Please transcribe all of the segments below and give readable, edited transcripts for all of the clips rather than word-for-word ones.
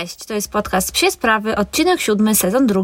Cześć, to jest podcast Psie Sprawy, odcinek 7, sezon 2.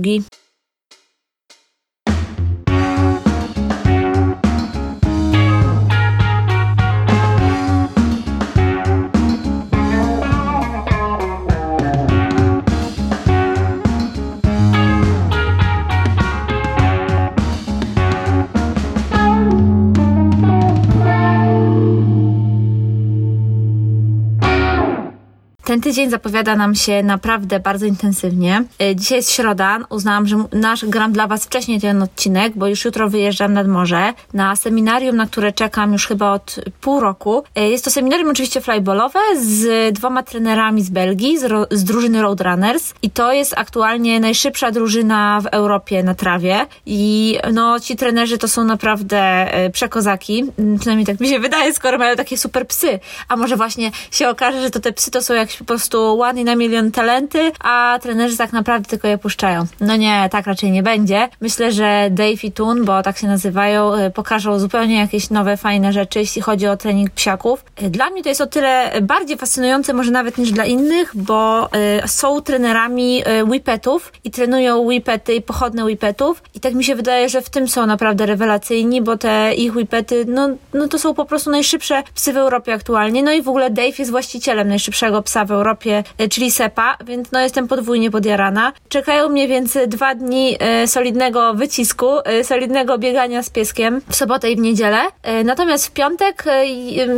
Ten tydzień zapowiada nam się naprawdę bardzo intensywnie. Dzisiaj jest środa, uznałam, że gram dla Was wcześniej ten odcinek, bo już jutro wyjeżdżam nad morze na seminarium, na które czekam już chyba od pół roku. Jest to seminarium oczywiście flyballowe z dwoma trenerami z Belgii, z drużyny Roadrunners i to jest aktualnie najszybsza drużyna w Europie na trawie i no ci trenerzy to są naprawdę przekozaki, przynajmniej tak mi się wydaje, skoro mają takie super psy, a może właśnie się okaże, że to te psy to są jakieś po prostu one na milion talenty, a trenerzy tak naprawdę tylko je puszczają. No nie, tak raczej nie będzie. Myślę, że Dave i Tun, bo tak się nazywają, pokażą zupełnie jakieś nowe, fajne rzeczy, jeśli chodzi o trening psiaków. Dla mnie to jest o tyle bardziej fascynujące, może nawet niż dla innych, bo są trenerami whippetów i trenują whippety i pochodne whippetów i tak mi się wydaje, że w tym są naprawdę rewelacyjni, bo te ich whippety, no to są po prostu najszybsze psy w Europie aktualnie, no i w ogóle Dave jest właścicielem najszybszego psa w Europie, czyli SEPA, więc no jestem podwójnie podjarana. Czekają mnie więc 2 dni solidnego wycisku, solidnego biegania z pieskiem w sobotę i w niedzielę. Natomiast w piątek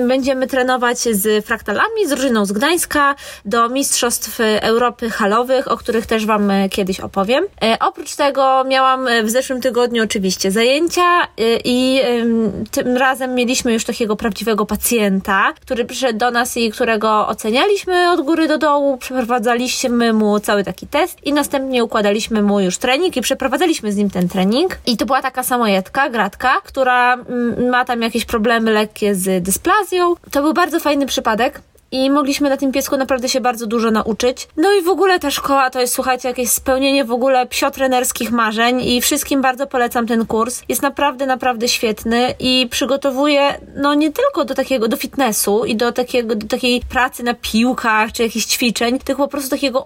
będziemy trenować z fraktalami, z drużyną z Gdańska do Mistrzostw Europy Halowych, o których też Wam kiedyś opowiem. Oprócz tego miałam w zeszłym tygodniu oczywiście zajęcia i tym razem mieliśmy już takiego prawdziwego pacjenta, który przyszedł do nas i którego ocenialiśmy od góry do dołu, przeprowadzaliśmy mu cały taki test i następnie układaliśmy mu już trening i przeprowadzaliśmy z nim ten trening. I to była taka samojedka, gratka, która ma tam jakieś problemy lekkie z dysplazją. To był bardzo fajny przypadek. I mogliśmy na tym piesku naprawdę się bardzo dużo nauczyć. No i w ogóle ta szkoła to jest, słuchajcie, jakieś spełnienie w ogóle psiotrenerskich marzeń i wszystkim bardzo polecam ten kurs. Jest naprawdę, naprawdę świetny i przygotowuje, no nie tylko do takiego, do fitnessu i do takiej pracy na piłkach czy jakichś ćwiczeń, tylko po prostu takiego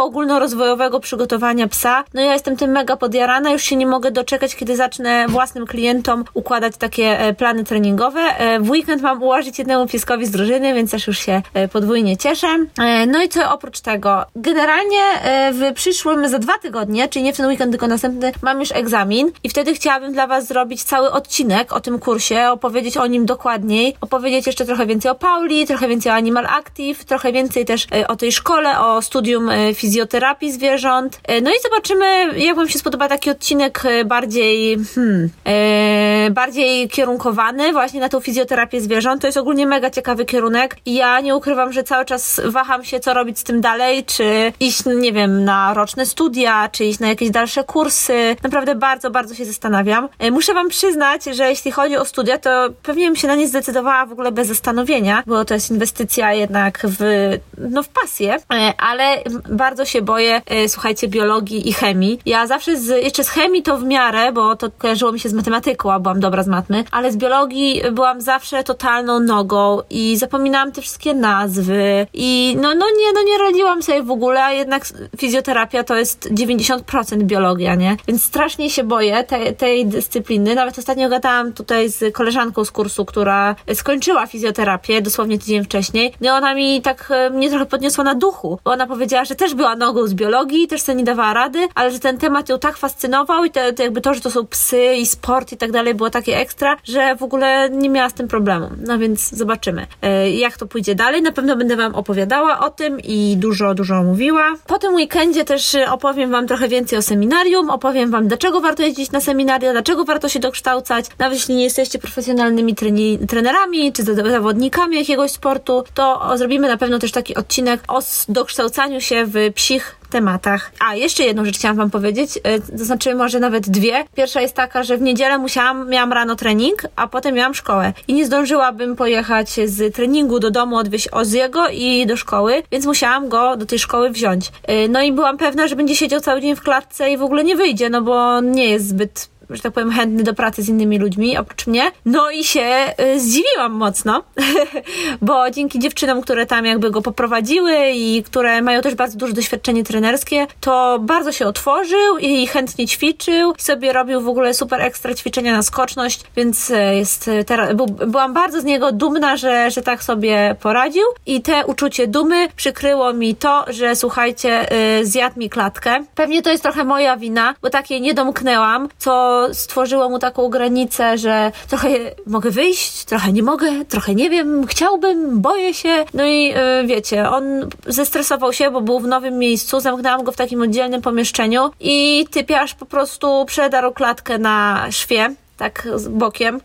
ogólnorozwojowego przygotowania psa. No ja jestem tym mega podjarana, już się nie mogę doczekać, kiedy zacznę własnym klientom układać takie plany treningowe. W weekend mam ułożyć jednemu pieskowi z drużyny, więc też już się podwójnie cieszę. No i co oprócz tego? Generalnie w przyszłym za 2 tygodnie, czyli nie w ten weekend, tylko następny, mam już egzamin i wtedy chciałabym dla Was zrobić cały odcinek o tym kursie, opowiedzieć o nim dokładniej, opowiedzieć jeszcze trochę więcej o Pauli, trochę więcej o Animal Active, trochę więcej też o tej szkole, o studium fizjoterapii zwierząt. No i zobaczymy, jak Wam się spodoba taki odcinek bardziej kierunkowany właśnie na tą fizjoterapię zwierząt. To jest ogólnie mega ciekawy kierunek i ja nie ukrywam, że cały czas waham się, co robić z tym dalej, czy iść, nie wiem, na roczne studia, czy iść na jakieś dalsze kursy. Naprawdę bardzo, bardzo się zastanawiam. Muszę Wam przyznać, że jeśli chodzi o studia, to pewnie bym się na nie zdecydowała w ogóle bez zastanowienia, bo to jest inwestycja jednak w pasję, ale bardzo się boję, słuchajcie, biologii i chemii. Ja zawsze jeszcze z chemii to w miarę, bo to kojarzyło mi się z matematyką, a byłam dobra z matmy, ale z biologii byłam zawsze totalną nogą i zapominałam te wszystkie nazwy i nie radziłam sobie w ogóle, a jednak fizjoterapia to jest 90% biologia, nie? Więc strasznie się boję tej dyscypliny. Nawet ostatnio gadałam tutaj z koleżanką z kursu, która skończyła fizjoterapię dosłownie tydzień wcześniej. No i ona mi tak mnie trochę podniosła na duchu, bo ona powiedziała, że też była nogą z biologii, też sobie nie dawała rady, ale że ten temat ją tak fascynował i że to są psy i sport i tak dalej było takie ekstra, że w ogóle nie miała z tym problemu. No więc zobaczymy, jak to pójdzie dalej. Na pewno będę Wam opowiadała o tym i dużo, dużo mówiła. Po tym weekendzie też opowiem Wam trochę więcej o seminarium, opowiem Wam, dlaczego warto jeździć na seminaria, dlaczego warto się dokształcać. Nawet jeśli nie jesteście profesjonalnymi trenerami czy zawodnikami jakiegoś sportu, to zrobimy na pewno też taki odcinek o dokształcaniu się w psich tematach. A, jeszcze jedną rzecz chciałam Wam powiedzieć, to znaczy może nawet dwie. Pierwsza jest taka, że w niedzielę miałam rano trening, a potem miałam szkołę i nie zdążyłabym pojechać z treningu do domu, odwieźć Oziego i do szkoły, więc musiałam go do tej szkoły wziąć. No i byłam pewna, że będzie siedział cały dzień w klatce i w ogóle nie wyjdzie, no bo nie jest zbyt że tak powiem, chętny do pracy z innymi ludźmi, oprócz mnie. No i się zdziwiłam mocno, bo dzięki dziewczynom, które tam jakby go poprowadziły i które mają też bardzo duże doświadczenie trenerskie, to bardzo się otworzył i chętnie ćwiczył i sobie robił w ogóle super ekstra ćwiczenia na skoczność, więc jest teraz, byłam bardzo z niego dumna, że tak sobie poradził i te uczucie dumy przykryło mi to, że słuchajcie, zjadł mi klatkę. Pewnie to jest trochę moja wina, bo tak jej nie domknęłam, co stworzyło mu taką granicę, że trochę mogę wyjść, trochę nie mogę, trochę nie wiem, chciałbym, boję się. No i wiecie, on zestresował się, bo był w nowym miejscu, zamknęłam go w takim oddzielnym pomieszczeniu i typiarz po prostu przedarł klatkę na szwie. Tak z bokiem,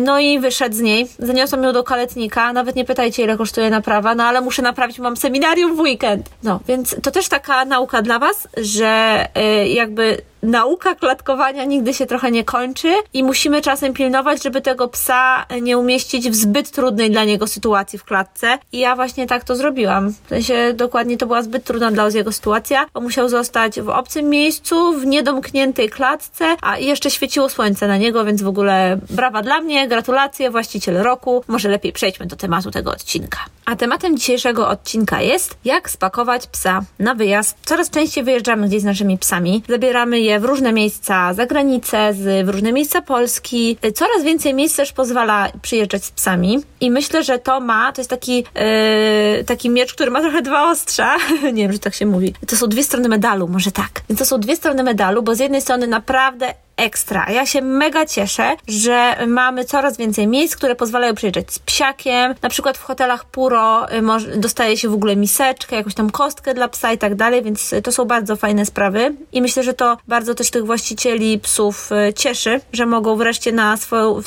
no i wyszedł z niej, zaniosłam ją do kaletnika, nawet nie pytajcie ile kosztuje naprawa, no ale muszę naprawić, mam seminarium w weekend, no więc to też taka nauka dla was, że jakby nauka klatkowania nigdy się trochę nie kończy i musimy czasem pilnować, żeby tego psa nie umieścić w zbyt trudnej dla niego sytuacji w klatce i ja właśnie tak to zrobiłam, w sensie dokładnie to była zbyt trudna dla Oziego sytuacja, bo musiał zostać w obcym miejscu, w niedomkniętej klatce, a jeszcze świeciło słońce na niego, więc w ogóle brawa dla mnie, gratulacje, właściciel roku, może lepiej przejdźmy do tematu tego odcinka. A tematem dzisiejszego odcinka jest, jak spakować psa na wyjazd. Coraz częściej wyjeżdżamy gdzieś z naszymi psami, zabieramy je w różne miejsca za granicę, w różne miejsca Polski. Coraz więcej miejsc też pozwala przyjeżdżać z psami i myślę, że to jest taki miecz, który ma trochę dwa ostrza. Nie wiem, że tak się mówi. To są dwie strony medalu, może tak. Więc to są dwie strony medalu, bo z jednej strony naprawdę ekstra. Ja się mega cieszę, że mamy coraz więcej miejsc, które pozwalają przyjeżdżać z psiakiem. Na przykład w hotelach Puro dostaje się w ogóle miseczkę, jakąś tam kostkę dla psa i tak dalej, więc to są bardzo fajne sprawy i myślę, że to bardzo też tych właścicieli psów cieszy, że mogą wreszcie na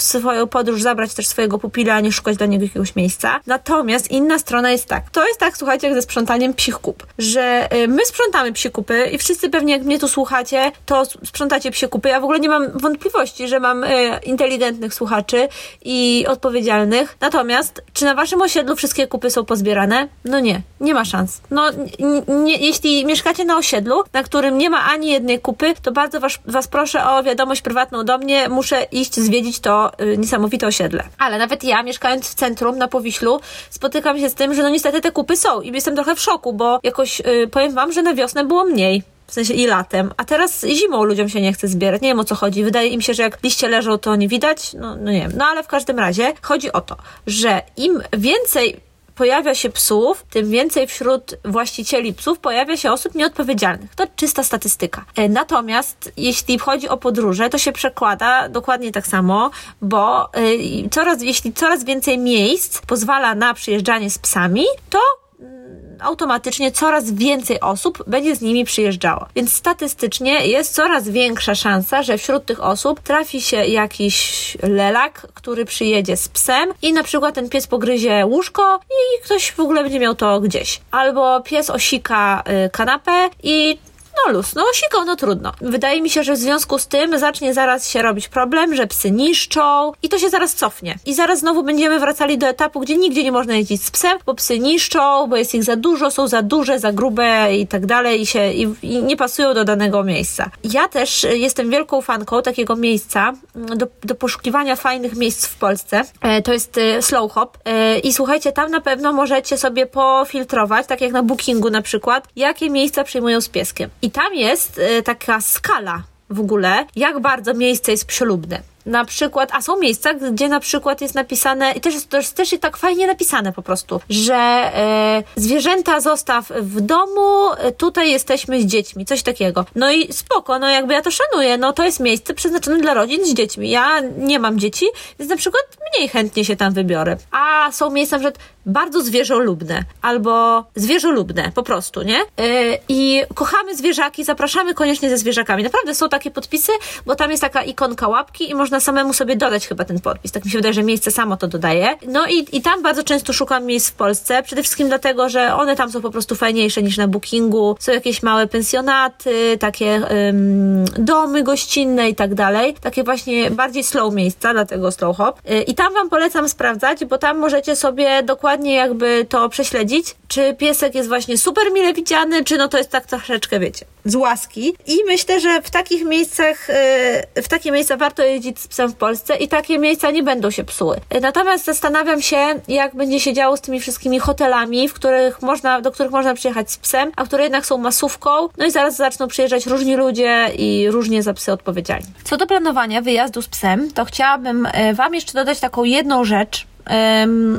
swoją podróż zabrać też swojego pupila, a nie szukać dla niego jakiegoś miejsca. Natomiast inna strona jest tak. To jest tak, słuchajcie, jak ze sprzątaniem psich kup, że my sprzątamy psie kupy i wszyscy pewnie jak mnie tu słuchacie, to sprzątacie psie kupy. Ja w ogóle nie mam wątpliwości, że mam inteligentnych słuchaczy i odpowiedzialnych. Natomiast, czy na waszym osiedlu wszystkie kupy są pozbierane? No nie. Nie ma szans. No, nie, jeśli mieszkacie na osiedlu, na którym nie ma ani jednej kupy, to bardzo was proszę o wiadomość prywatną do mnie. Muszę iść zwiedzić to niesamowite osiedle. Ale nawet ja, mieszkając w centrum, na Powiślu, spotykam się z tym, że no niestety te kupy są i jestem trochę w szoku, bo jakoś powiem wam, że na wiosnę było mniej. W sensie i latem, a teraz zimą ludziom się nie chce zbierać, nie wiem o co chodzi, wydaje im się, że jak liście leżą to nie widać, no nie wiem, no ale w każdym razie chodzi o to, że im więcej pojawia się psów, tym więcej wśród właścicieli psów pojawia się osób nieodpowiedzialnych. To czysta statystyka. Natomiast jeśli chodzi o podróże, to się przekłada dokładnie tak samo, bo jeśli coraz więcej miejsc pozwala na przyjeżdżanie z psami, to automatycznie coraz więcej osób będzie z nimi przyjeżdżało. Więc statystycznie jest coraz większa szansa, że wśród tych osób trafi się jakiś lelak, który przyjedzie z psem i na przykład ten pies pogryzie łóżko i ktoś w ogóle będzie miał to gdzieś. Albo pies osika kanapę i sikał, trudno. Wydaje mi się, że w związku z tym zacznie zaraz się robić problem, że psy niszczą i to się zaraz cofnie. I zaraz znowu będziemy wracali do etapu, gdzie nigdzie nie można jeździć z psem, bo psy niszczą, bo jest ich za dużo, są za duże, za grube i tak dalej i nie pasują do danego miejsca. Ja też jestem wielką fanką takiego miejsca do poszukiwania fajnych miejsc w Polsce. To jest Slow Hop i słuchajcie, tam na pewno możecie sobie pofiltrować, tak jak na Bookingu na przykład, jakie miejsca przyjmują z pieskiem. I tam jest taka skala w ogóle, jak bardzo miejsce jest psiolubne. Na przykład, a są miejsca, gdzie na przykład jest napisane, i też jest tak fajnie napisane po prostu, że zwierzęta zostaw w domu, tutaj jesteśmy z dziećmi, coś takiego. No i spoko, no jakby ja to szanuję, no to jest miejsce przeznaczone dla rodzin z dziećmi. Ja nie mam dzieci, więc na przykład mniej chętnie się tam wybiorę. A są miejsca na przykład bardzo zwierzolubne, albo zwierzolubne po prostu, nie? I kochamy zwierzaki, zapraszamy koniecznie ze zwierzakami. Naprawdę są takie podpisy, bo tam jest taka ikonka łapki i można można samemu sobie dodać chyba ten podpis. Tak mi się wydaje, że miejsce samo to dodaje. No i tam bardzo często szukam miejsc w Polsce. Przede wszystkim dlatego, że one tam są po prostu fajniejsze niż na Bookingu. Są jakieś małe pensjonaty, takie domy gościnne i tak dalej. Takie właśnie bardziej slow miejsca, dlatego Slow Hop. I tam Wam polecam sprawdzać, bo tam możecie sobie dokładnie jakby to prześledzić, czy piesek jest właśnie super mile widziany, czy no to jest tak troszeczkę, wiecie, z łaski. I myślę, że w takich miejscach, w takie miejsca warto jeździć z psem w Polsce i takie miejsca nie będą się psuły. Natomiast zastanawiam się, jak będzie się działo z tymi wszystkimi hotelami, do których można przyjechać z psem, a które jednak są masówką, no i zaraz zaczną przyjeżdżać różni ludzie i różnie za psy odpowiedzialni. Co do planowania wyjazdu z psem, to chciałabym Wam jeszcze dodać taką jedną rzecz,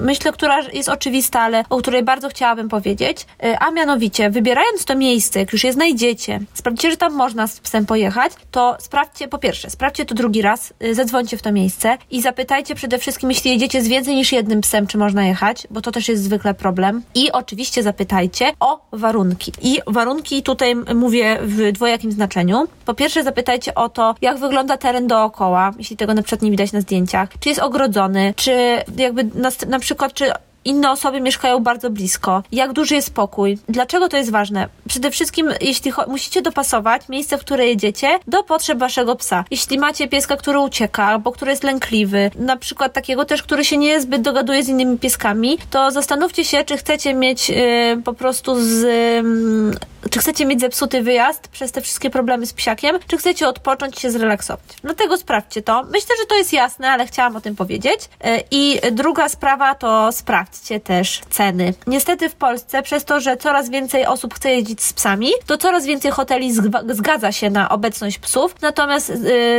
myślę, która jest oczywista, ale o której bardzo chciałabym powiedzieć, a mianowicie, wybierając to miejsce, jak już je znajdziecie, sprawdźcie, że tam można z psem pojechać, to sprawdźcie, po pierwsze, sprawdźcie to drugi raz, zadzwońcie w to miejsce i zapytajcie przede wszystkim, jeśli jedziecie z więcej niż jednym psem, czy można jechać, bo to też jest zwykle problem, i oczywiście zapytajcie o warunki. I warunki tutaj mówię w dwojakim znaczeniu. Po pierwsze, zapytajcie o to, jak wygląda teren dookoła, jeśli tego na przykład nie widać na zdjęciach, czy jest ogrodzony, czy jakby na przykład, czy inne osoby mieszkają bardzo blisko, jak duży jest pokój. Dlaczego to jest ważne? Przede wszystkim, jeśli musicie dopasować miejsce, w które jedziecie, do potrzeb waszego psa. Jeśli macie pieska, który ucieka, albo który jest lękliwy, na przykład takiego też, który się nie zbyt dogaduje z innymi pieskami, to zastanówcie się, czy chcecie mieć czy chcecie mieć zepsuty wyjazd przez te wszystkie problemy z psiakiem, czy chcecie odpocząć się, zrelaksować. Dlatego sprawdźcie to. Myślę, że to jest jasne, ale chciałam o tym powiedzieć. I druga sprawa to sprawdźcie też ceny. Niestety w Polsce, przez to, że coraz więcej osób chce jeździć z psami, to coraz więcej hoteli zgadza się na obecność psów, natomiast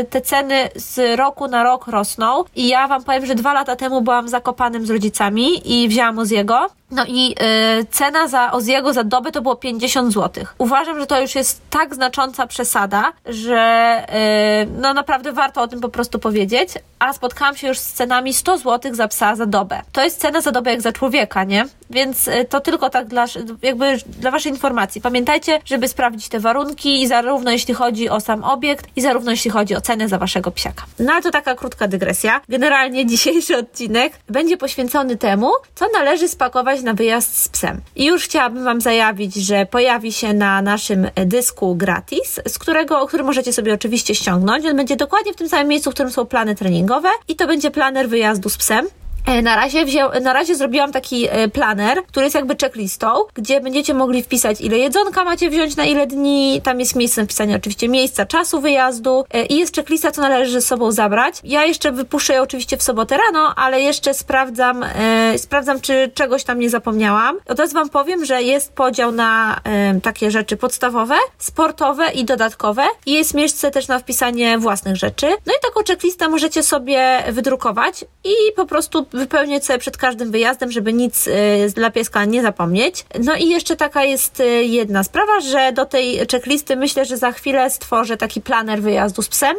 te ceny z roku na rok rosną i ja Wam powiem, że 2 lata temu byłam w Zakopanem z rodzicami i wzięłam Oziego. No i cena za Oziego za dobę to było 50 zł. Uważam, że to już jest tak znacząca przesada, że no naprawdę warto o tym po prostu powiedzieć, a spotkałam się już z cenami 100 zł za psa za dobę. To jest cena za dobę jak za człowieka, nie? Więc to tylko tak jakby dla Waszej informacji. Pamiętajcie, żeby sprawdzić te warunki i zarówno jeśli chodzi o sam obiekt i zarówno jeśli chodzi o cenę za Waszego psiaka. No ale to taka krótka dygresja. Generalnie dzisiejszy odcinek będzie poświęcony temu, co należy spakować na wyjazd z psem. I już chciałabym Wam zajawić, że pojawi się na naszym dysku gratis, który możecie sobie oczywiście ściągnąć. On będzie dokładnie w tym samym miejscu, w którym są plany treningowe i to będzie planer wyjazdu z psem. Na razie zrobiłam taki planer, który jest jakby checklistą, gdzie będziecie mogli wpisać, ile jedzonka macie wziąć na ile dni, tam jest miejsce na wpisanie oczywiście miejsca, czasu wyjazdu i jest checklista, co należy ze sobą zabrać. Ja jeszcze wypuszczę ją oczywiście w sobotę rano, ale jeszcze sprawdzam, czy czegoś tam nie zapomniałam. Od razu Wam powiem, że jest podział na takie rzeczy podstawowe, sportowe i dodatkowe i jest miejsce też na wpisanie własnych rzeczy. No i taką checklistę możecie sobie wydrukować i po prostu wypełniać sobie przed każdym wyjazdem, żeby nic dla pieska nie zapomnieć. No i jeszcze taka jest jedna sprawa, że do tej checklisty myślę, że za chwilę stworzę taki planer wyjazdu z psem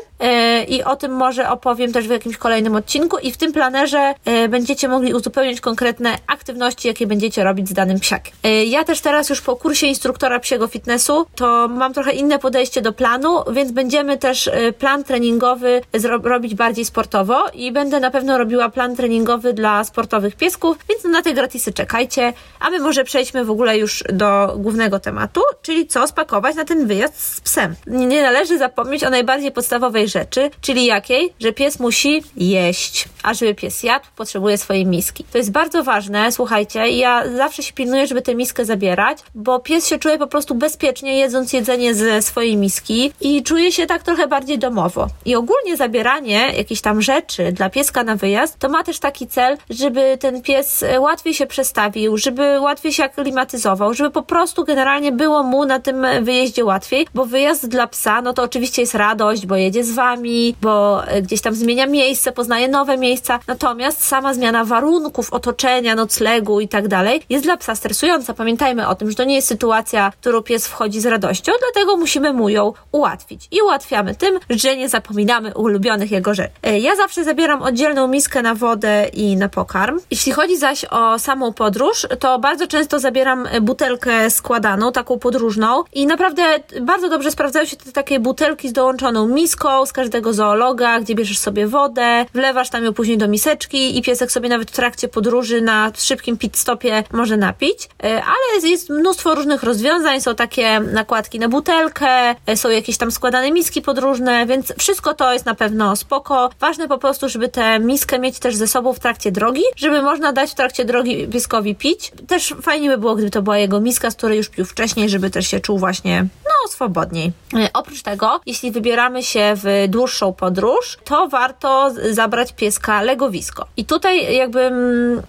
i o tym może opowiem też w jakimś kolejnym odcinku i w tym planerze będziecie mogli uzupełnić konkretne aktywności, jakie będziecie robić z danym psiakiem. Ja też teraz już po kursie instruktora psiego fitnessu to mam trochę inne podejście do planu, więc będziemy też plan treningowy robić bardziej sportowo i będę na pewno robiła plan treningowy dla sportowych piesków, więc na te gratisy czekajcie, a my może przejdźmy w ogóle już do głównego tematu, czyli co spakować na ten wyjazd z psem. Nie należy zapomnieć o najbardziej podstawowej rzeczy, czyli jakiej? Że pies musi jeść, a żeby pies jadł, potrzebuje swojej miski. To jest bardzo ważne, słuchajcie, ja zawsze się pilnuję, żeby tę miskę zabierać, bo pies się czuje po prostu bezpiecznie jedząc jedzenie ze swojej miski i czuje się tak trochę bardziej domowo. I ogólnie zabieranie jakichś tam rzeczy dla pieska na wyjazd, to ma też taki cel, żeby ten pies łatwiej się przestawił, żeby łatwiej się aklimatyzował, żeby po prostu generalnie było mu na tym wyjeździe łatwiej, bo wyjazd dla psa, no to oczywiście jest radość, bo jedzie z Wami, bo gdzieś tam zmienia miejsce, poznaje nowe miejsca, natomiast sama zmiana warunków, otoczenia, noclegu i tak dalej jest dla psa stresująca. Pamiętajmy o tym, że to nie jest sytuacja, w którą pies wchodzi z radością, dlatego musimy mu ją ułatwić. I ułatwiamy tym, że nie zapominamy ulubionych jego rzeczy. Ja zawsze zabieram oddzielną miskę na wodę i i na pokarm. Jeśli chodzi zaś o samą podróż, to bardzo często zabieram butelkę składaną, taką podróżną i naprawdę bardzo dobrze sprawdzają się te takie butelki z dołączoną miską z każdego zoologa, gdzie bierzesz sobie wodę, wlewasz tam ją później do miseczki i piesek sobie nawet w trakcie podróży na szybkim pit stopie może napić, ale jest mnóstwo różnych rozwiązań, są takie nakładki na butelkę, są jakieś tam składane miski podróżne, więc wszystko to jest na pewno spoko. Ważne po prostu, żeby tę miskę mieć też ze sobą w trakcie drogi, żeby można dać w trakcie drogi pieskowi pić. Też fajnie by było, gdyby to była jego miska, z której już pił wcześniej, żeby też się czuł właśnie swobodniej. Oprócz tego, jeśli wybieramy się w dłuższą podróż, to warto zabrać pieska legowisko. I tutaj jakby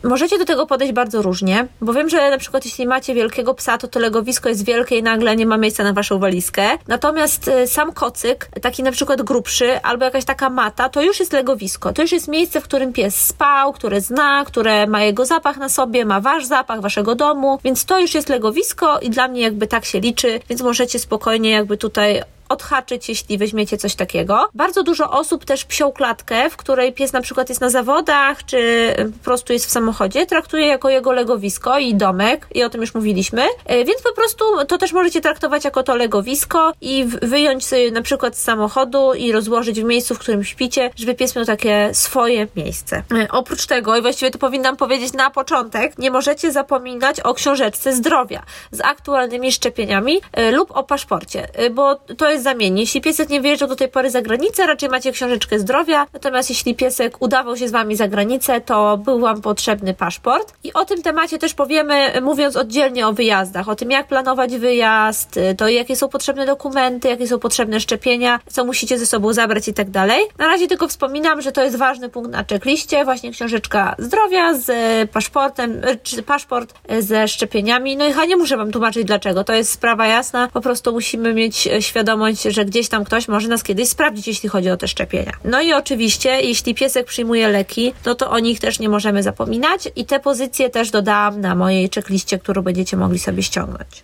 możecie do tego podejść bardzo różnie, bo wiem, że na przykład jeśli macie wielkiego psa, to legowisko jest wielkie i nagle nie ma miejsca na waszą walizkę. Natomiast sam kocyk, taki na przykład grubszy, albo jakaś taka mata, to już jest legowisko. To już jest miejsce, w którym pies spał, które zna, które ma jego zapach na sobie, ma wasz zapach, waszego domu, więc to już jest legowisko i dla mnie jakby tak się liczy, więc możecie spokojnie jakby tutaj odhaczyć, jeśli weźmiecie coś takiego. Bardzo dużo osób też psią klatkę, w której pies na przykład jest na zawodach, czy po prostu jest w samochodzie, traktuje jako jego legowisko i domek, i o tym już mówiliśmy, więc po prostu to też możecie traktować jako to legowisko i wyjąć sobie na przykład z samochodu i rozłożyć w miejscu, w którym śpicie, żeby pies miał takie swoje miejsce. Oprócz tego, i właściwie to powinnam powiedzieć na początek, nie możecie zapominać o książeczce zdrowia z aktualnymi szczepieniami lub o paszporcie, bo to jest zamiennie. Jeśli piesek nie wyjeżdżał do tej pory za granicę, raczej macie książeczkę zdrowia, natomiast jeśli piesek udawał się z wami za granicę, to był wam potrzebny paszport. I o tym temacie też powiemy, mówiąc oddzielnie o wyjazdach, o tym jak planować wyjazd, to jakie są potrzebne dokumenty, jakie są potrzebne szczepienia, co musicie ze sobą zabrać i tak dalej. Na razie tylko wspominam, że to jest ważny punkt na checkliście, właśnie książeczka zdrowia z paszportem, czy paszport ze szczepieniami. No i ja nie muszę wam tłumaczyć dlaczego, to jest sprawa jasna, po prostu musimy mieć świadomość, że gdzieś tam ktoś może nas kiedyś sprawdzić, jeśli chodzi o te szczepienia. No i oczywiście, jeśli piesek przyjmuje leki, no to o nich też nie możemy zapominać i te pozycje też dodałam na mojej checkliście, którą będziecie mogli sobie ściągnąć.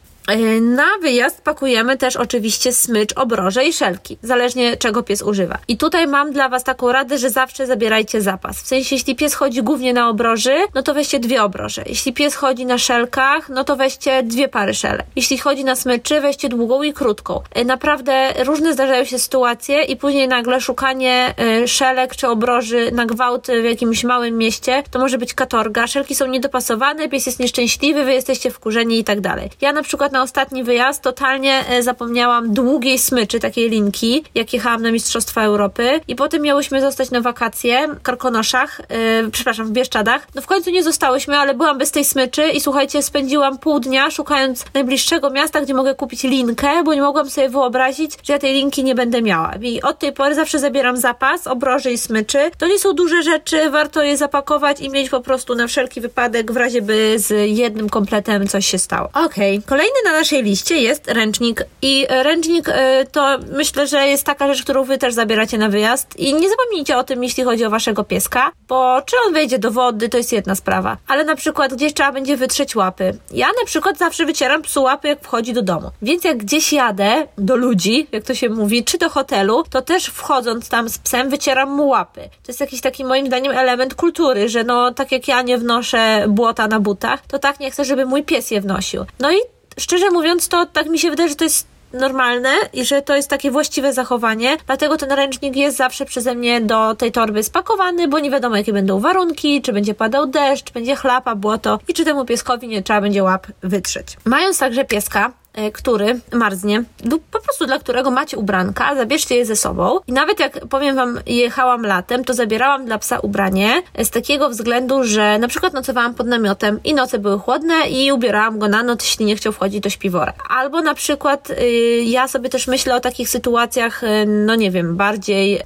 Na wyjazd pakujemy też oczywiście smycz, obroże i szelki, zależnie czego pies używa. I tutaj mam dla was taką radę, że zawsze zabierajcie zapas. W sensie, jeśli pies chodzi głównie na obroży, no to weźcie 2 obroże. Jeśli pies chodzi na szelkach, no to weźcie 2 pary szelek. Jeśli chodzi na smyczy, weźcie długą i krótką. Naprawdę różne zdarzają się sytuacje i później nagle szukanie szelek czy obroży na gwałt w jakimś małym mieście, to może być katorga. Szelki są niedopasowane, pies jest nieszczęśliwy, wy jesteście wkurzeni i tak dalej. Ja na przykład na ostatni wyjazd totalnie zapomniałam długiej smyczy, takiej linki, jak jechałam na Mistrzostwa Europy i potem miałyśmy zostać na wakacje w Karkonoszach, w Bieszczadach. No w końcu nie zostałyśmy, ale byłam bez tej smyczy i słuchajcie, spędziłam pół dnia szukając najbliższego miasta, gdzie mogę kupić linkę, bo nie mogłam sobie wyobrazić, że ja tej linki nie będę miała. I od tej pory zawsze zabieram zapas, obroży i smyczy. To nie są duże rzeczy, warto je zapakować i mieć po prostu na wszelki wypadek, w razie by z jednym kompletem coś się stało. Okej, kolejny na naszej liście jest ręcznik i ręcznik to myślę, że jest taka rzecz, którą wy też zabieracie na wyjazd i nie zapomnijcie o tym, jeśli chodzi o waszego pieska, bo czy on wejdzie do wody, to jest jedna sprawa, ale na przykład gdzieś trzeba będzie wytrzeć łapy. Ja na przykład zawsze wycieram psu łapy, jak wchodzi do domu, więc jak gdzieś jadę do ludzi, jak to się mówi, czy do hotelu, to też wchodząc tam z psem wycieram mu łapy. To jest jakiś taki moim zdaniem element kultury, że no tak jak ja nie wnoszę błota na butach, to tak nie chcę, żeby mój pies je wnosił. No i szczerze mówiąc, to tak mi się wydaje, że to jest normalne i że to jest takie właściwe zachowanie, dlatego ten ręcznik jest zawsze przeze mnie do tej torby spakowany, bo nie wiadomo, jakie będą warunki, czy będzie padał deszcz, czy będzie chlapa, błoto i czy temu pieskowi nie trzeba będzie łap wytrzeć. Mając także pieska, który marznie lub po prostu dla którego macie ubranka, zabierzcie je ze sobą i nawet jak, powiem wam, jechałam latem, to zabierałam dla psa ubranie z takiego względu, że na przykład nocowałam pod namiotem i noce były chłodne i ubierałam go na noc, jeśli nie chciał wchodzić do śpiwora. Albo na przykład ja sobie też myślę o takich sytuacjach, no nie wiem, bardziej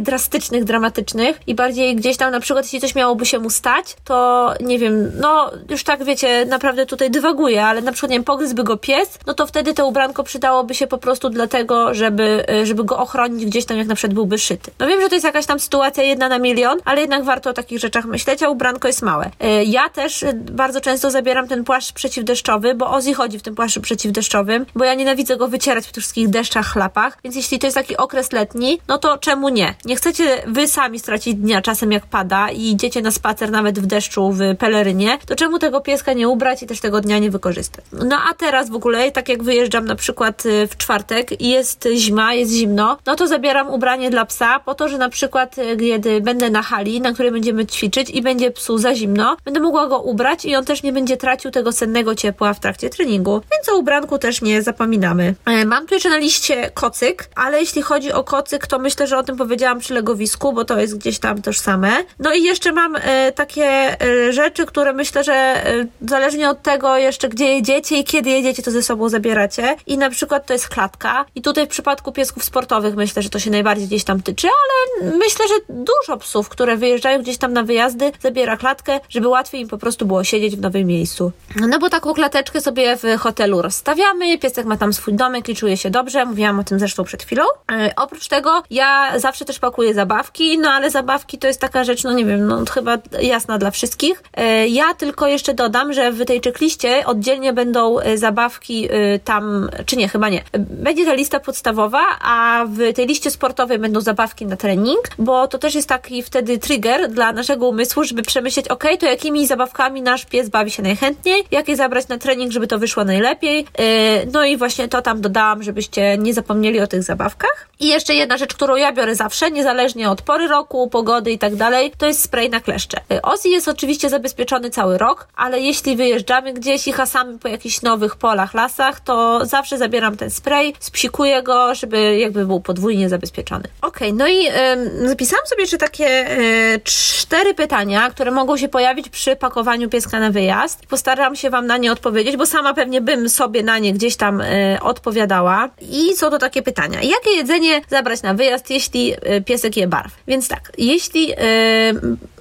drastycznych, dramatycznych i bardziej gdzieś tam na przykład, jeśli coś miałoby się mu stać, to nie wiem, no już tak wiecie, naprawdę tutaj dywaguję, ale na przykład nie wiem, pogryzłby go pies, no to wtedy to ubranko przydałoby się po prostu dlatego, żeby go ochronić gdzieś tam, jak na przykład byłby szyty. No wiem, że to jest jakaś tam sytuacja 1 na milion, ale jednak warto o takich rzeczach myśleć, a ubranko jest małe. Ja też bardzo często zabieram ten płaszcz przeciwdeszczowy, bo Ozi chodzi w tym płaszczu przeciwdeszczowym, bo ja nienawidzę go wycierać w tych wszystkich deszczach, chlapach, więc jeśli to jest taki okres letni, no to czemu nie? Nie chcecie wy sami stracić dnia czasem, jak pada i idziecie na spacer nawet w deszczu, w pelerynie, to czemu tego pieska nie ubrać i też tego dnia nie wykorzystać? No a teraz w ogóle, tak jak wyjeżdżam na przykład w czwartek i jest zima, jest zimno, no to zabieram ubranie dla psa po to, że na przykład kiedy będę na hali, na której będziemy ćwiczyć i będzie psu za zimno, będę mogła go ubrać i on też nie będzie tracił tego cennego ciepła w trakcie treningu, więc o ubranku też nie zapominamy. Mam tu jeszcze na liście kocyk, ale jeśli chodzi o kocyk, to myślę, że o tym powiedziałam przy legowisku, bo to jest gdzieś tam tożsame. No i jeszcze mam takie rzeczy, które myślę, że zależnie od tego jeszcze, gdzie jedziecie i kiedy jedziecie, to ze sobą zabieracie. I na przykład to jest klatka. I tutaj w przypadku piesków sportowych myślę, że to się najbardziej gdzieś tam tyczy, ale myślę, że dużo psów, które wyjeżdżają gdzieś tam na wyjazdy, zabiera klatkę, żeby łatwiej im po prostu było siedzieć w nowym miejscu. No bo taką klateczkę sobie w hotelu rozstawiamy, piesek ma tam swój domek i czuje się dobrze. Mówiłam o tym zresztą przed chwilą. Oprócz tego ja zawsze też pakuję zabawki, no ale zabawki to jest taka rzecz, no nie wiem, no chyba jasna dla wszystkich. Ja tylko jeszcze dodam, że w tej checkliście oddzielnie będą zabawki tam, czy nie, chyba nie. Będzie ta lista podstawowa, a w tej liście sportowej będą zabawki na trening, bo to też jest taki wtedy trigger dla naszego umysłu, żeby przemyśleć, okej, to jakimi zabawkami nasz pies bawi się najchętniej, jak je zabrać na trening, żeby to wyszło najlepiej. No i właśnie to tam dodałam, żebyście nie zapomnieli o tych zabawkach. I jeszcze jedna rzecz, którą ja biorę zawsze, niezależnie od pory roku, pogody i tak dalej, to jest spray na kleszcze. Ozi jest oczywiście zabezpieczony cały rok, ale jeśli wyjeżdżamy gdzieś i hasamy po jakichś nowych polach, lasach, to zawsze zabieram ten spray, spsikuję go, żeby jakby był podwójnie zabezpieczony. Okej, no i zapisałam sobie jeszcze takie 4 pytania, które mogą się pojawić przy pakowaniu pieska na wyjazd. Postaram się Wam na nie odpowiedzieć, bo sama pewnie bym sobie na nie gdzieś tam odpowiadała. I są to takie pytania. Jakie jedzenie zabrać na wyjazd, jeśli piesek je barw? Więc tak, jeśli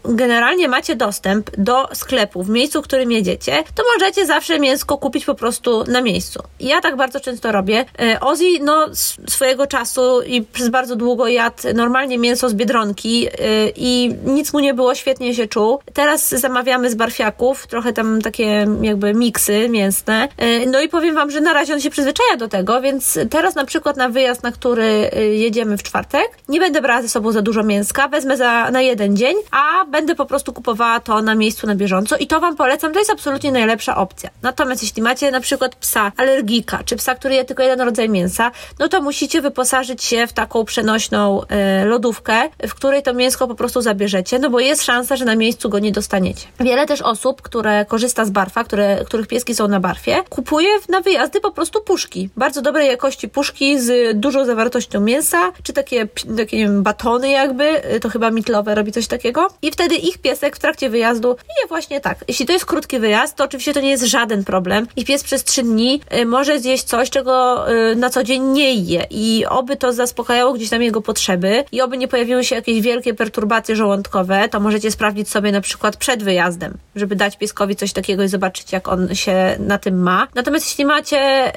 generalnie macie dostęp do sklepu w miejscu, w którym jedziecie, to możecie zawsze mięsko kupić po prostu na miejscu. Ja tak bardzo często robię. Ozi, no, swojego czasu i przez bardzo długo jadł normalnie mięso z Biedronki i nic mu nie było, świetnie się czuł. Teraz zamawiamy z barfiaków, trochę tam takie jakby miksy mięsne. No i powiem Wam, że na razie on się przyzwyczaja do tego, więc teraz na przykład na wyjazd, na który jedziemy w czwartek, nie będę brała ze sobą za dużo mięska, wezmę na jeden dzień, a będę po prostu kupowała to na miejscu na bieżąco i to Wam polecam, to jest absolutnie najlepsza opcja. Natomiast jeśli macie na przykład psa alergika, czy psa, który je tylko jeden rodzaj mięsa, no to musicie wyposażyć się w taką przenośną lodówkę, w której to mięsko po prostu zabierzecie, no bo jest szansa, że na miejscu go nie dostaniecie. Wiele też osób, które korzysta z barfa, których pieski są na barfie, kupuje na wyjazdy po prostu puszki. Bardzo dobrej jakości puszki z dużą zawartością mięsa, czy takie nie wiem, batony jakby, to chyba Mitlowe robi coś takiego. I wtedy ich piesek w trakcie wyjazdu je właśnie tak. Jeśli to jest krótki wyjazd, to oczywiście to nie jest żaden problem i pies przez 3 dni może zjeść coś, czego na co dzień nie je i oby to zaspokajało gdzieś tam jego potrzeby i oby nie pojawiły się jakieś wielkie perturbacje żołądkowe, to możecie sprawdzić sobie na przykład przed wyjazdem, żeby dać pieskowi coś takiego i zobaczyć, jak on się na tym ma. Natomiast jeśli macie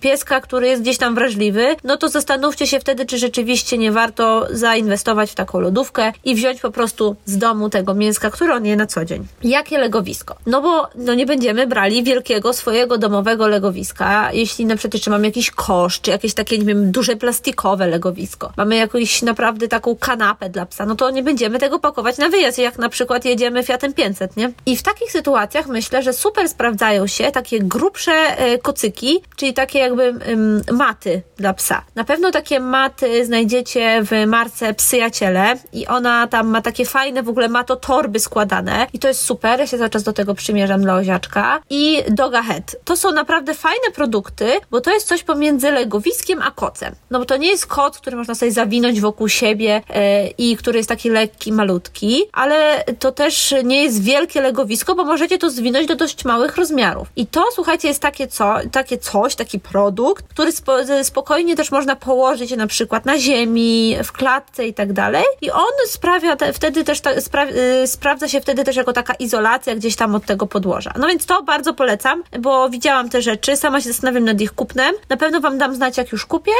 pieska, który jest gdzieś tam wrażliwy, no to zastanówcie się wtedy, czy rzeczywiście nie warto zainwestować w taką lodówkę i wziąć po prostu z domu tego mięska, które on je na co dzień. Jakie legowisko? No bo nie będziemy brali wielkiego, swojego domowego legowiska, jeśli na przykład jeszcze mamy jakiś kosz, czy jakieś takie, nie wiem, duże plastikowe legowisko. Mamy jakąś naprawdę taką kanapę dla psa, no to nie będziemy tego pakować na wyjazd, jak na przykład jedziemy Fiatem 500, nie? I w takich sytuacjach myślę, że super sprawdzają się takie grubsze kocyki, czyli takie jakby maty dla psa. Na pewno takie maty znajdziecie w marce Psyjaciele i ona tam ma takie fajne w ogóle ma to torby składane i to jest super, ja się cały czas do tego przymierzam dla Oziaczka i Doga Head. To są naprawdę fajne produkty, bo to jest coś pomiędzy legowiskiem a kocem. No bo to nie jest koc, który można sobie zawinąć wokół siebie i który jest taki lekki, malutki, ale to też nie jest wielkie legowisko, bo możecie to zwinąć do dość małych rozmiarów. I to, słuchajcie, jest taki produkt, który spokojnie też można położyć na przykład na ziemi, w klatce i tak dalej i on sprawia wtedy też sprawdza się wtedy też jako taka izolacja gdzieś tam od tego podłoża. No więc to bardzo polecam, bo widziałam te rzeczy, sama się zastanawiam nad ich kupnem, na pewno Wam dam znać, jak już kupię,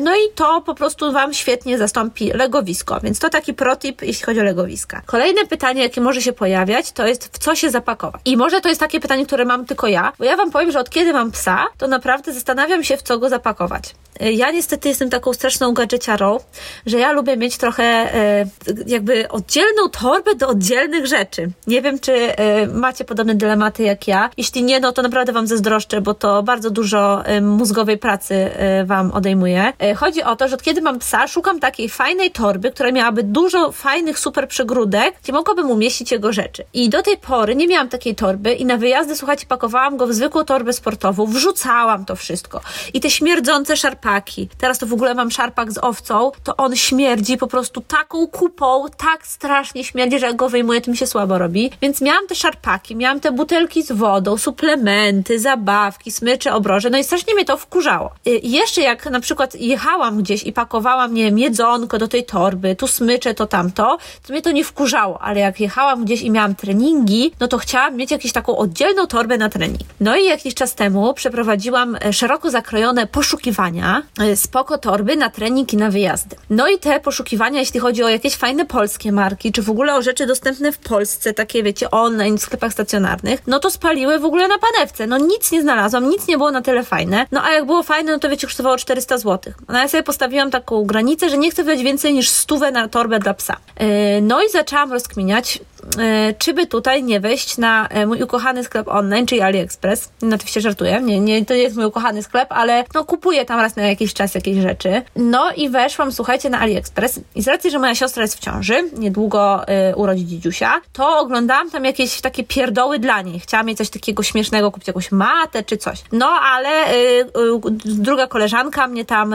no i to po prostu Wam świetnie zastąpi legowisko, więc to taki protip, jeśli chodzi o legowiska. Kolejne pytanie, jakie może się pojawiać, to jest w co się zapakować. I może to jest takie pytanie, które mam tylko ja, bo ja Wam powiem, że od kiedy mam psa, to naprawdę zastanawiam się, w co go zapakować. Ja niestety jestem taką straszną gadżeciarą, że ja lubię mieć trochę jakby oddzielną torbę do oddzielnych rzeczy. Nie wiem, czy macie podobne dylematy jak ja. Jeśli nie, no to naprawdę Wam zazdroszczę, bo to bardzo dużo mózgowej pracy Wam odejmuje. Chodzi o to, że od kiedy mam psa, szukam takiej fajnej torby, która miałaby dużo fajnych, super przegródek, gdzie mogłabym umieścić jego rzeczy. I do tej pory nie miałam takiej torby i na wyjazdy, słuchajcie, pakowałam go w zwykłą torbę sportową, wrzucałam to wszystko. I te śmierdzące szarpaki. Teraz to w ogóle mam szarpak z owcą, to on śmierdzi po prostu taką kupą, tak strasznie śmierdzi, że jak go wyjmuję, to mi się słabo robi. Więc miałam te szarpaki, miałam te butelki z wodą, suplementy, zabawki, smycze, obroże, no i strasznie mnie to wkurzało. I jeszcze jak na przykład jechałam gdzieś i pakowałam, nie wiem, jedzonko do tej torby, tu smycze, to tamto, to mnie to nie wkurzało, ale jak jechałam gdzieś i miałam treningi, no to chciałam mieć jakąś taką oddzielną torbę na trening. No i jakiś czas temu przeprowadziłam szeroko zakrojone poszukiwania, spoko torby na trening i na wyjazdy. No i te poszukiwania, jeśli chodzi o jakieś fajne polskie marki, czy w ogóle o rzeczy dostępne w Polsce, takie wiecie, online, w sklepach stacjonarnych, no to spaliły w ogóle na panewce. No nic nie znalazłam, nic nie było na tyle fajne. No a jak było fajne, no to wiecie, kosztowało 400 zł. No ja sobie postawiłam taką granicę, że nie chcę wydać więcej niż 100 na torbę dla psa. No i zaczęłam rozkminiać, czy by tutaj nie wejść na mój ukochany sklep online, czyli AliExpress. No oczywiście żartuję, nie, to nie jest mój ukochany sklep, ale no kupuję tam raz na jakiś czas jakieś rzeczy. No i weszłam, słuchajcie, na AliExpress i z racji, że moja siostra jest w ciąży, niedługo urodzi dzidziusia, to oglądałam tam jakieś takie pierdoły dla niej. Chciałam jej coś takiego śmiesznego, kupić jakąś matę czy coś. No ale druga koleżanka mnie tam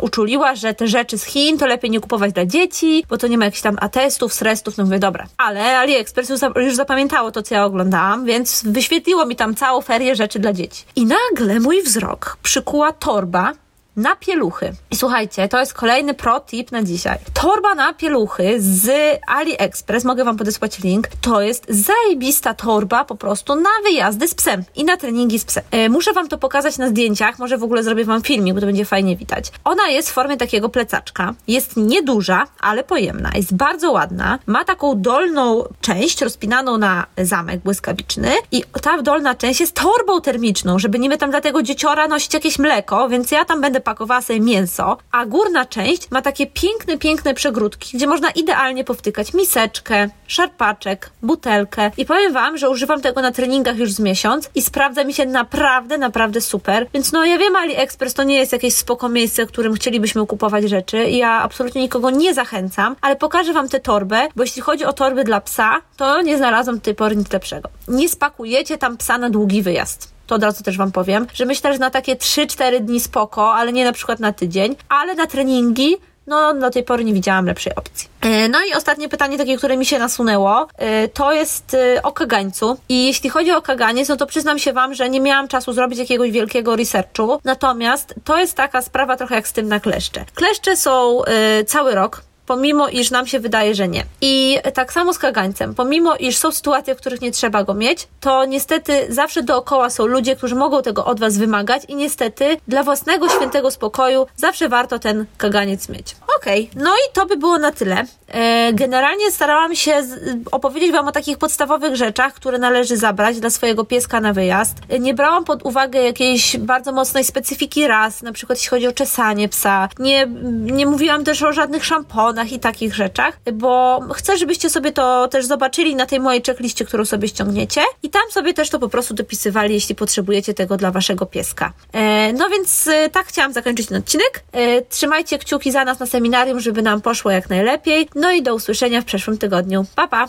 uczuliła, że te rzeczy z Chin to lepiej nie kupować dla dzieci, bo to nie ma jakichś tam atestów, srestów, no mówię, dobra. Ale AliExpress już zapamiętało to, co ja oglądałam, więc wyświetliło mi tam całą ferię rzeczy dla dzieci. I nagle mój wzrok przykuła torba na pieluchy. I słuchajcie, to jest kolejny pro-tip na dzisiaj. Torba na pieluchy z AliExpress, mogę Wam podesłać link, to jest zajebista torba po prostu na wyjazdy z psem i na treningi z psem. Muszę Wam to pokazać na zdjęciach, może w ogóle zrobię Wam filmik, bo to będzie fajnie widać. Ona jest w formie takiego plecaczka, jest nieduża, ale pojemna, jest bardzo ładna, ma taką dolną część rozpinaną na zamek błyskawiczny i ta dolna część jest torbą termiczną, żeby niby tam dla tego dzieciora nosić jakieś mleko, więc ja tam będę pakowała sobie mięso, a górna część ma takie piękne, piękne przegródki, gdzie można idealnie powtykać miseczkę, szarpaczek, butelkę i powiem Wam, że używam tego na treningach już z miesiąc i sprawdza mi się naprawdę, naprawdę super, więc no ja wiem, AliExpress to nie jest jakieś spoko miejsce, w którym chcielibyśmy kupować rzeczy i ja absolutnie nikogo nie zachęcam, ale pokażę Wam tę torbę, bo jeśli chodzi o torby dla psa, to nie znalazłam do tej pory nic lepszego. Nie spakujecie tam psa na długi wyjazd. To od razu też Wam powiem, że myślę, że na takie 3-4 dni spoko, ale nie na przykład na tydzień, ale na treningi, no do tej pory nie widziałam lepszej opcji. No i ostatnie pytanie takie, które mi się nasunęło, to jest o kagańcu. I jeśli chodzi o kaganiec, no to przyznam się Wam, że nie miałam czasu zrobić jakiegoś wielkiego researchu, natomiast to jest taka sprawa trochę jak z tym na kleszcze. Kleszcze są cały rok, pomimo iż nam się wydaje, że nie. I tak samo z kagańcem. Pomimo iż są sytuacje, w których nie trzeba go mieć, to niestety zawsze dookoła są ludzie, którzy mogą tego od Was wymagać i niestety dla własnego świętego spokoju zawsze warto ten kaganiec mieć. Okej, no i to by było na tyle. Generalnie starałam się opowiedzieć Wam o takich podstawowych rzeczach, które należy zabrać dla swojego pieska na wyjazd. Nie brałam pod uwagę jakiejś bardzo mocnej specyfiki ras, na przykład jeśli chodzi o czesanie psa. Nie mówiłam też o żadnych szamponach i takich rzeczach, bo chcę, żebyście sobie to też zobaczyli na tej mojej checkliście, którą sobie ściągniecie i tam sobie też to po prostu dopisywali, jeśli potrzebujecie tego dla waszego pieska. No więc tak chciałam zakończyć ten odcinek. Trzymajcie kciuki za nas na seminarium, żeby nam poszło jak najlepiej. No i do usłyszenia w przyszłym tygodniu. Pa, pa!